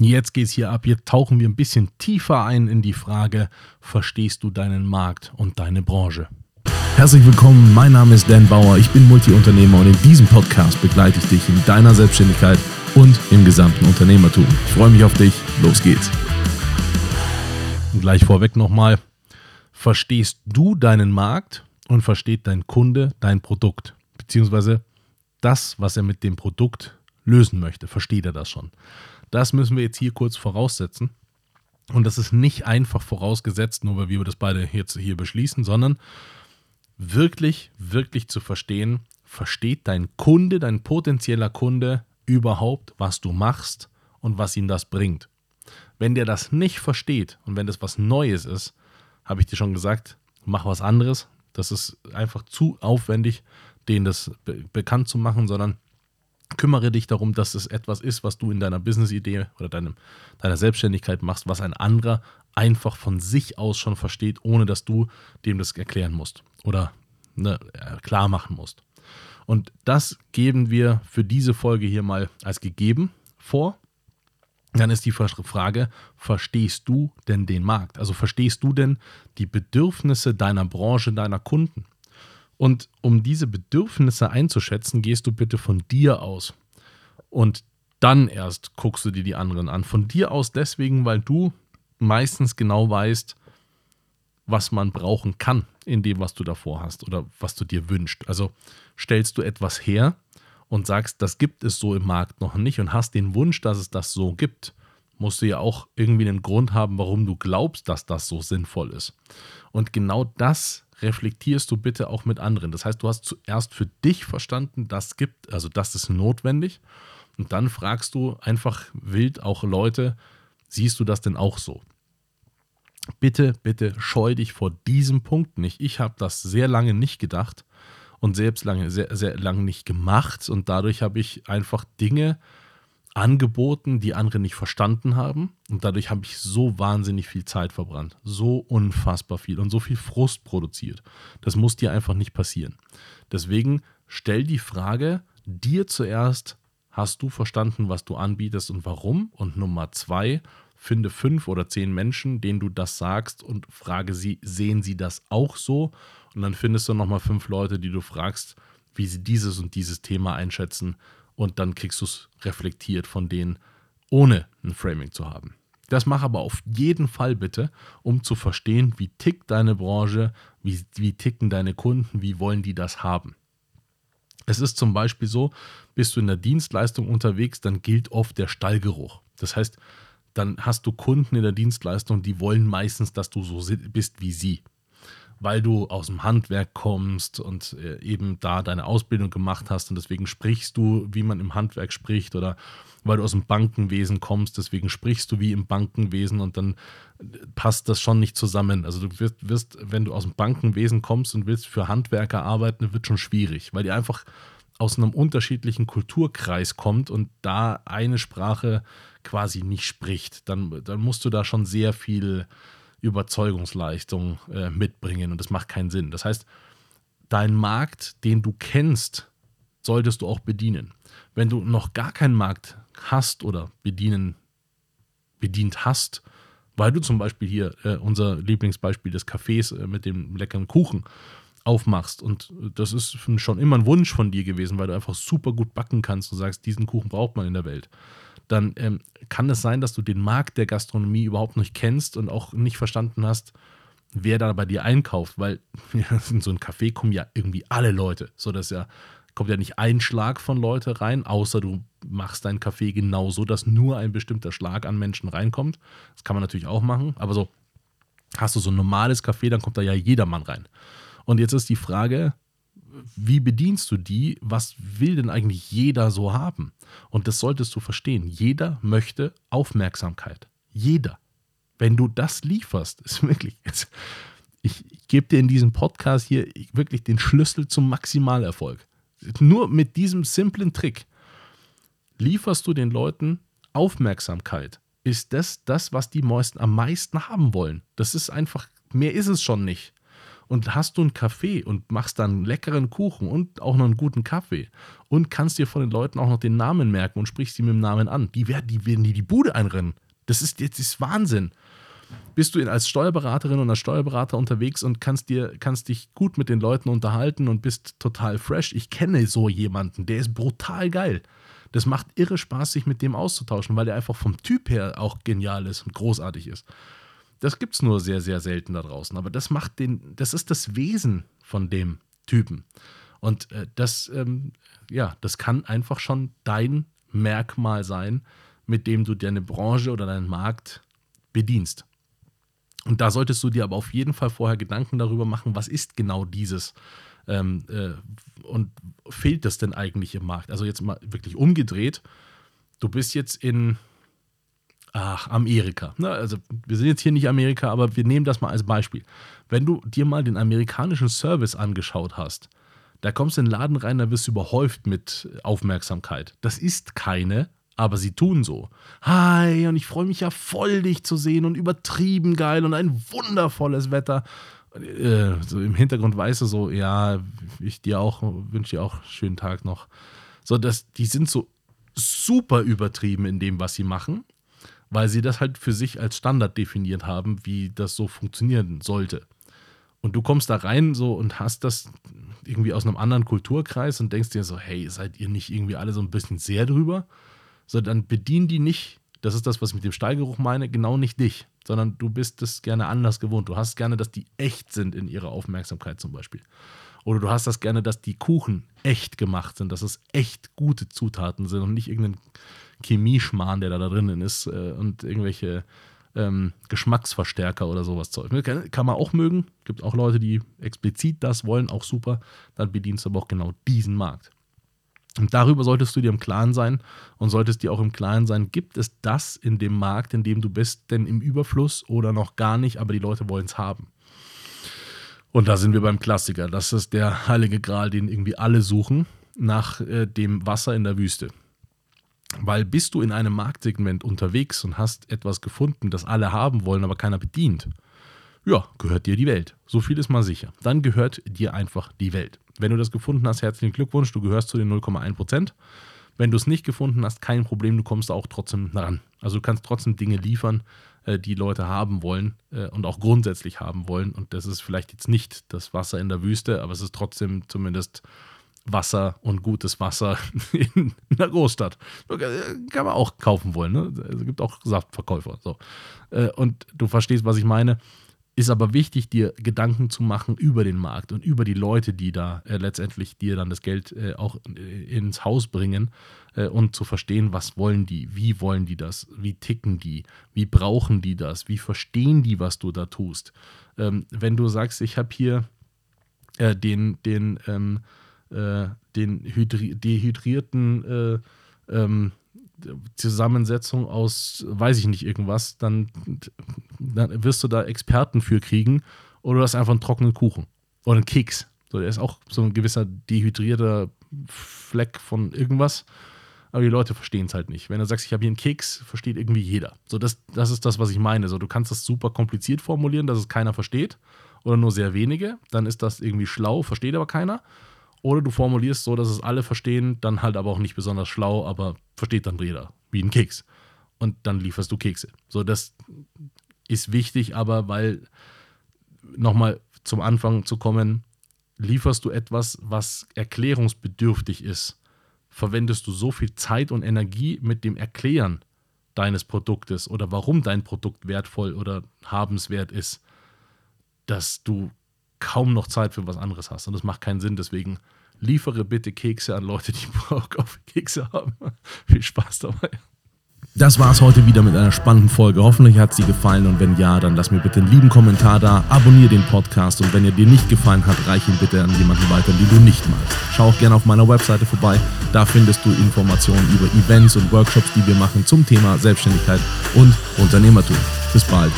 Jetzt geht's hier ab, jetzt tauchen wir ein bisschen tiefer ein in die Frage, verstehst du deinen Markt und deine Branche? Herzlich willkommen, mein Name ist Dan Bauer, ich bin Multiunternehmer und in diesem Podcast begleite ich dich in deiner Selbstständigkeit und im gesamten Unternehmertum. Ich freue mich auf dich, los geht's. Und gleich vorweg nochmal, verstehst du deinen Markt und versteht dein Kunde dein Produkt, beziehungsweise das, was er mit dem Produkt lösen möchte, versteht er das schon. Das müssen wir jetzt hier kurz voraussetzen. Und das ist nicht einfach vorausgesetzt, nur weil wir das beide jetzt hier beschließen, sondern wirklich, wirklich zu verstehen, versteht dein Kunde, dein potenzieller Kunde überhaupt, was du machst und was ihm das bringt. Wenn der das nicht versteht und wenn das was Neues ist, habe ich dir schon gesagt, mach was anderes. Das ist einfach zu aufwendig, denen das bekannt zu machen, sondern kümmere dich darum, dass es etwas ist, was du in deiner Business-Idee oder deiner Selbstständigkeit machst, was ein anderer einfach von sich aus schon versteht, ohne dass du dem das erklären musst oder klar machen musst. Und das geben wir für diese Folge hier mal als gegeben vor. Dann ist die Frage, verstehst du denn den Markt? Also verstehst du denn die Bedürfnisse deiner Branche, deiner Kunden? Und um diese Bedürfnisse einzuschätzen, gehst du bitte von dir aus. Und dann erst guckst du dir die anderen an. Von dir aus deswegen, weil du meistens genau weißt, was man brauchen kann in dem, was du davor hast oder was du dir wünschst. Also stellst du etwas her und sagst, das gibt es so im Markt noch nicht und hast den Wunsch, dass es das so gibt, musst du ja auch irgendwie einen Grund haben, warum du glaubst, dass das so sinnvoll ist. Und genau das reflektierst du bitte auch mit anderen. Das heißt, du hast zuerst für dich verstanden, das ist notwendig. Und dann fragst du einfach wild auch Leute, siehst du das denn auch so? Bitte, bitte scheu dich vor diesem Punkt nicht. Ich habe das sehr lange nicht gedacht und selbst sehr, sehr lange nicht gemacht. Und dadurch habe ich einfach Dinge angeboten, die andere nicht verstanden haben. Und dadurch habe ich so wahnsinnig viel Zeit verbrannt. So unfassbar viel und so viel Frust produziert. Das muss dir einfach nicht passieren. Deswegen stell die Frage dir zuerst, hast du verstanden, was du anbietest und warum? Und Nummer 2, finde 5 oder 10 Menschen, denen du das sagst und frage sie, sehen sie das auch so? Und dann findest du nochmal 5 Leute, die du fragst, wie sie dieses und dieses Thema einschätzen. Und dann kriegst du es reflektiert von denen, ohne ein Framing zu haben. Das mach aber auf jeden Fall bitte, um zu verstehen, wie tickt deine Branche, wie ticken deine Kunden, wie wollen die das haben. Es ist zum Beispiel so, bist du in der Dienstleistung unterwegs, dann gilt oft der Stallgeruch. Das heißt, dann hast du Kunden in der Dienstleistung, die wollen meistens, dass du so bist wie sie. Weil du aus dem Handwerk kommst und eben da deine Ausbildung gemacht hast und deswegen sprichst du, wie man im Handwerk spricht, oder weil du aus dem Bankenwesen kommst, deswegen sprichst du wie im Bankenwesen und dann passt das schon nicht zusammen. Also du wirst, wenn du aus dem Bankenwesen kommst und willst für Handwerker arbeiten, wird schon schwierig, weil die einfach aus einem unterschiedlichen Kulturkreis kommt und da eine Sprache quasi nicht spricht. Dann musst du da schon sehr viel Überzeugungsleistung mitbringen und das macht keinen Sinn. Das heißt, dein Markt, den du kennst, solltest du auch bedienen. Wenn du noch gar keinen Markt hast oder bedient hast, weil du zum Beispiel hier unser Lieblingsbeispiel des Cafés mit dem leckeren Kuchen aufmachst und das ist schon immer ein Wunsch von dir gewesen, weil du einfach super gut backen kannst und sagst, diesen Kuchen braucht man in der Welt, dann kann es sein, dass du den Markt der Gastronomie überhaupt nicht kennst und auch nicht verstanden hast, wer da bei dir einkauft, weil in so ein Café kommen ja irgendwie alle Leute. So, dass kommt ja nicht ein Schlag von Leute rein, außer du machst dein Café genauso, dass nur ein bestimmter Schlag an Menschen reinkommt. Das kann man natürlich auch machen, aber so hast du so ein normales Café, dann kommt da ja jedermann rein. Und jetzt ist die Frage, wie bedienst du die? Was will denn eigentlich jeder so haben? Und das solltest du verstehen. Jeder möchte Aufmerksamkeit. Jeder. Wenn du das lieferst, ist wirklich, ich gebe dir in diesem Podcast hier wirklich den Schlüssel zum Maximalerfolg. Nur mit diesem simplen Trick. Lieferst du den Leuten Aufmerksamkeit? Ist das, was die am meisten haben wollen? Das ist einfach, mehr ist es schon nicht. und hast du einen Kaffee und machst dann einen leckeren Kuchen und auch noch einen guten Kaffee und kannst dir von den Leuten auch noch den Namen merken und sprichst sie mit dem Namen an, die werden dir die Bude einrennen. Das ist jetzt Wahnsinn. Bist du als Steuerberaterin und als Steuerberater unterwegs und kannst dich gut mit den Leuten unterhalten und bist total fresh. Ich kenne so jemanden, der ist brutal geil. Das macht irre Spaß, sich mit dem auszutauschen, weil der einfach vom Typ her auch genial ist und großartig ist. Das gibt es nur sehr, sehr selten da draußen. Aber das ist das Wesen von dem Typen. Und das kann einfach schon dein Merkmal sein, mit dem du deine Branche oder deinen Markt bedienst. Und da solltest du dir aber auf jeden Fall vorher Gedanken darüber machen, was ist genau dieses und fehlt das denn eigentlich im Markt? Also jetzt mal wirklich umgedreht, du bist jetzt in Amerika. Na, also wir sind jetzt hier nicht Amerika, aber wir nehmen das mal als Beispiel. Wenn du dir mal den amerikanischen Service angeschaut hast, da kommst du in den Laden rein, da bist du überhäuft mit Aufmerksamkeit. Das ist keine, aber sie tun so. Hi, und ich freue mich ja voll, dich zu sehen und übertrieben geil und ein wundervolles Wetter. So im Hintergrund weißt du so, ja, ich dir auch, wünsche dir auch einen schönen Tag noch. So, die sind so super übertrieben in dem, was sie machen, weil sie das halt für sich als Standard definiert haben, wie das so funktionieren sollte. Und du kommst da rein so und hast das irgendwie aus einem anderen Kulturkreis und denkst dir so, hey, seid ihr nicht irgendwie alle so ein bisschen sehr drüber? Sondern bedienen die nicht, das ist das, was ich mit dem Stallgeruch meine, genau nicht dich, sondern du bist das gerne anders gewohnt. Du hast gerne, dass die echt sind in ihrer Aufmerksamkeit zum Beispiel. Oder du hast das gerne, dass die Kuchen echt gemacht sind, dass es echt gute Zutaten sind und nicht irgendein Chemieschmarrn, der da drinnen ist und irgendwelche Geschmacksverstärker oder sowas Zeug. Kann man auch mögen, gibt auch Leute, die explizit das wollen, auch super. Dann bedienst du aber auch genau diesen Markt. Und darüber solltest du dir im Klaren sein und solltest dir auch im Klaren sein, gibt es das in dem Markt, in dem du bist, denn im Überfluss oder noch gar nicht, aber die Leute wollen es haben. Und da sind wir beim Klassiker. Das ist der heilige Gral, den irgendwie alle suchen, nach dem Wasser in der Wüste. Weil bist du in einem Marktsegment unterwegs und hast etwas gefunden, das alle haben wollen, aber keiner bedient, ja, gehört dir die Welt. So viel ist mal sicher. Dann gehört dir einfach die Welt. Wenn du das gefunden hast, herzlichen Glückwunsch, du gehörst zu den 0,1%. Wenn du es nicht gefunden hast, kein Problem, du kommst auch trotzdem ran. Also du kannst trotzdem Dinge liefern, die Leute haben wollen und auch grundsätzlich haben wollen. Und das ist vielleicht jetzt nicht das Wasser in der Wüste, aber es ist trotzdem zumindest Wasser und gutes Wasser in einer Großstadt. Kann man auch kaufen wollen, ne? Es gibt auch Saftverkäufer. So. Und du verstehst, was ich meine. Ist aber wichtig, dir Gedanken zu machen über den Markt und über die Leute, die da letztendlich dir dann das Geld auch ins Haus bringen und zu verstehen, was wollen die das, wie ticken die, wie brauchen die das, wie verstehen die, was du da tust. Wenn du sagst, ich habe hier den dehydrierten Zusammensetzung aus, weiß ich nicht, irgendwas, dann wirst du da Experten für kriegen oder du hast einfach einen trockenen Kuchen oder einen Keks. So, der ist auch so ein gewisser dehydrierter Fleck von irgendwas, aber die Leute verstehen es halt nicht. Wenn du sagst, ich habe hier einen Keks, versteht irgendwie jeder. So, das ist das, was ich meine. So, du kannst das super kompliziert formulieren, dass es keiner versteht oder nur sehr wenige, dann ist das irgendwie schlau, versteht aber keiner. Oder du formulierst so, dass es alle verstehen, dann halt aber auch nicht besonders schlau, aber versteht dann jeder, wie ein Keks. Und dann lieferst du Kekse. So, das ist wichtig, aber weil, nochmal zum Anfang zu kommen, lieferst du etwas, was erklärungsbedürftig ist, verwendest du so viel Zeit und Energie mit dem Erklären deines Produktes oder warum dein Produkt wertvoll oder habenswert ist, dass du kaum noch Zeit für was anderes hast. Und das macht keinen Sinn. Deswegen liefere bitte Kekse an Leute, die Bock auf Kekse haben. Viel Spaß dabei. Das war's heute wieder mit einer spannenden Folge. Hoffentlich hat sie gefallen und wenn ja, dann lass mir bitte einen lieben Kommentar da, abonniere den Podcast und wenn er dir nicht gefallen hat, reich ihn bitte an jemanden weiter, den du nicht magst. Schau auch gerne auf meiner Webseite vorbei, da findest du Informationen über Events und Workshops, die wir machen zum Thema Selbstständigkeit und Unternehmertum. Bis bald.